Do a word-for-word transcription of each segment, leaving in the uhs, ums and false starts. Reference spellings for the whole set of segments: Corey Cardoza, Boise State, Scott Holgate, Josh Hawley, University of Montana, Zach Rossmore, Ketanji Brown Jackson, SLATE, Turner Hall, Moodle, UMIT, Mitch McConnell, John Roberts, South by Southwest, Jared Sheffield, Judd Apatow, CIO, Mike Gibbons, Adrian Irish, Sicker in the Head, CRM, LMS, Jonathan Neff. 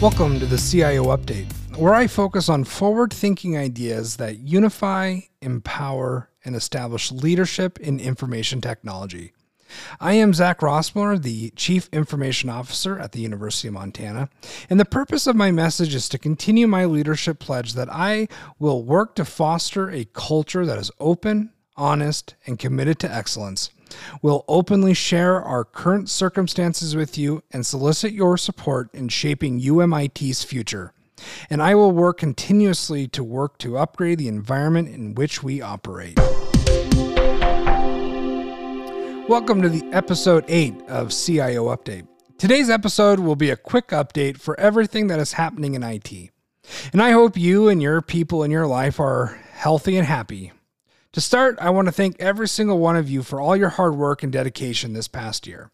Welcome to the C I O Update, where I focus on forward-thinking ideas that unify, empower, and establish leadership in information technology. I am Zach Rossmore, the Chief Information Officer at the University of Montana, and the purpose of my message is to continue my leadership pledge that I will work to foster a culture that is open, honest, and committed to excellence. We'll openly share our current circumstances with you and solicit your support in shaping U M I T's future. And I will work continuously to work to upgrade the environment in which we operate. Welcome to the episode eight of C I O Update. Today's episode will be a quick update for everything that is happening in I T. And I hope you and your people in your life are healthy and happy. To start, I want to thank every single one of you for all your hard work and dedication this past year.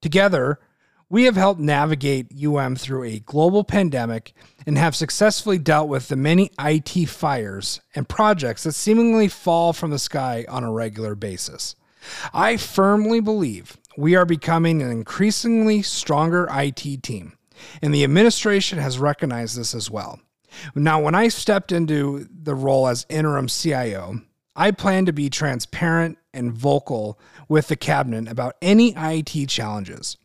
Together, we have helped navigate U M through a global pandemic and have successfully dealt with the many I T fires and projects that seemingly fall from the sky on a regular basis. I firmly believe we are becoming an increasingly stronger I T team, and the administration has recognized this as well. Now, when I stepped into the role as interim C I O, I plan to be transparent and vocal with the cabinet about any I T challenges,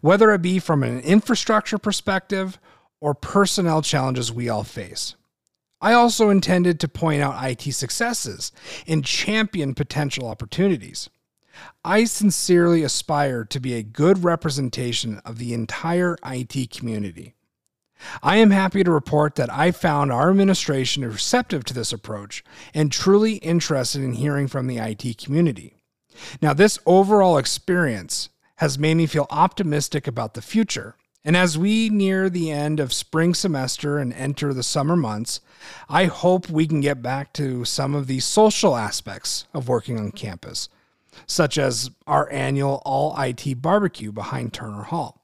whether it be from an infrastructure perspective or personnel challenges we all face. I also intended to point out I T successes and champion potential opportunities. I sincerely aspire to be a good representation of the entire I T community. I am happy to report that I found our administration receptive to this approach and truly interested in hearing from the I T community. Now, this overall experience has made me feel optimistic about the future. And as we near the end of spring semester and enter the summer months, I hope we can get back to some of the social aspects of working on campus, such as our annual all I T barbecue behind Turner Hall.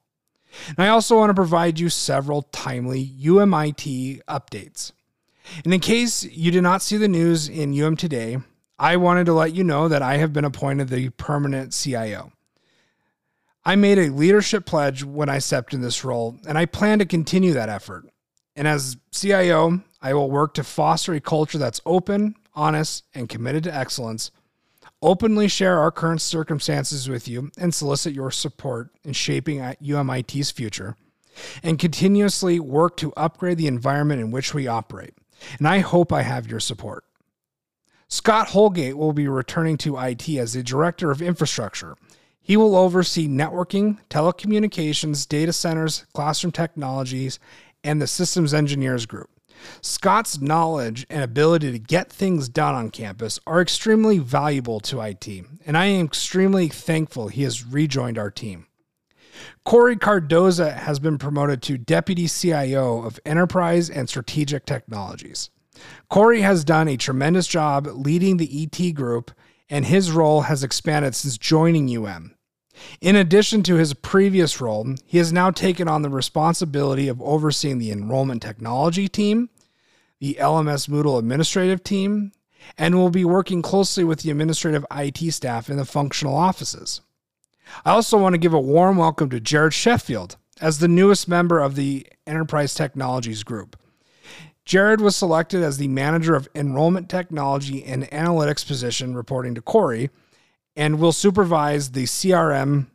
And I also want to provide you several timely U M I T updates. And in case you did not see the news in U M today, I wanted to let you know that I have been appointed the permanent C I O. I made a leadership pledge when I stepped in this role, and I plan to continue that effort. And as C I O, I will work to foster a culture that's open, honest, and committed to excellence, openly share our current circumstances with you, and solicit your support in shaping U M I T's future, and continuously work to upgrade the environment in which we operate. And I hope I have your support. Scott Holgate will be returning to I T as the Director of Infrastructure. He will oversee networking, telecommunications, data centers, classroom technologies, and the systems engineers group. Scott's knowledge and ability to get things done on campus are extremely valuable to I T, and I am extremely thankful he has rejoined our team. Corey Cardoza has been promoted to Deputy C I O of Enterprise and Strategic Technologies. Corey has done a tremendous job leading the E T group, and his role has expanded since joining U M. In addition to his previous role, he has now taken on the responsibility of overseeing the enrollment technology team, the L M S Moodle administrative team, and will be working closely with the administrative I T staff in the functional offices. I also want to give a warm welcome to Jared Sheffield as the newest member of the Enterprise Technologies Group. Jared was selected as the manager of enrollment technology and analytics position, reporting to Corey, and will supervise the C R M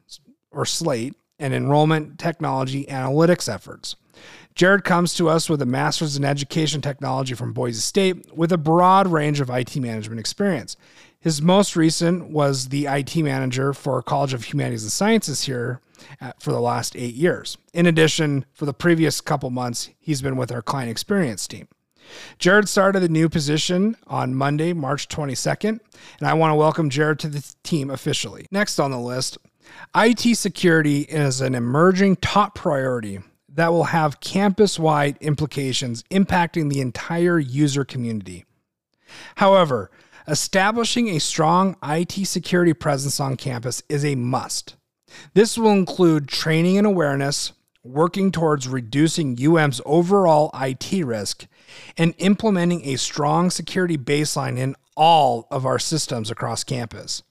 or SLATE and enrollment technology analytics efforts. Jared comes to us with a master's in education technology from Boise State with a broad range of I T management experience. His most recent was the I T manager for College of Humanities and Sciences here at, for the last eight years. In addition, for the previous couple months, he's been with our client experience team. Jared started the new position on Monday, March twenty-second, and I want to welcome Jared to the team officially. Next on the list, I T security is an emerging top priority that will have campus-wide implications impacting the entire user community. However, establishing a strong I T security presence on campus is a must. This will include training and awareness, working towards reducing U M's overall I T risk, and implementing a strong security baseline in all of our systems across campus.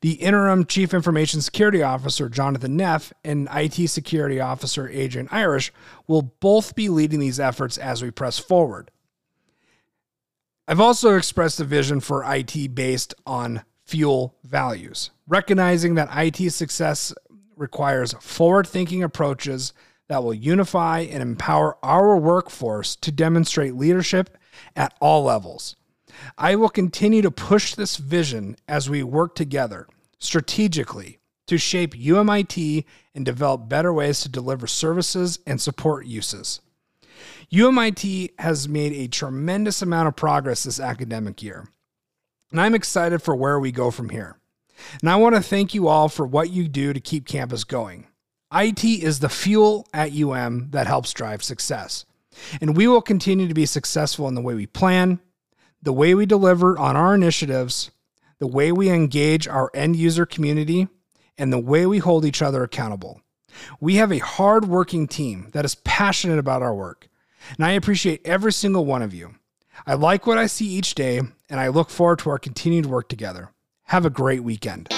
the interim chief information security officer, Jonathan Neff, and I T security officer, Adrian Irish, will both be leading these efforts as we press forward. I've also expressed a vision for I T based on fuel values, recognizing that I T success requires forward-thinking approaches that will unify and empower our workforce to demonstrate leadership at all levels. I will continue to push this vision as we work together strategically to shape U M I T and develop better ways to deliver services and support uses. U M I T has made a tremendous amount of progress this academic year, and I'm excited for where we go from here. And I want to thank you all for what you do to keep campus going. I T is the fuel at U M that helps drive success, and we will continue to be successful in the way we plan, the way we deliver on our initiatives, the way we engage our end-user community, and the way we hold each other accountable. We have a hard-working team that is passionate about our work, and I appreciate every single one of you. I like what I see each day, and I look forward to our continued work together. Have a great weekend.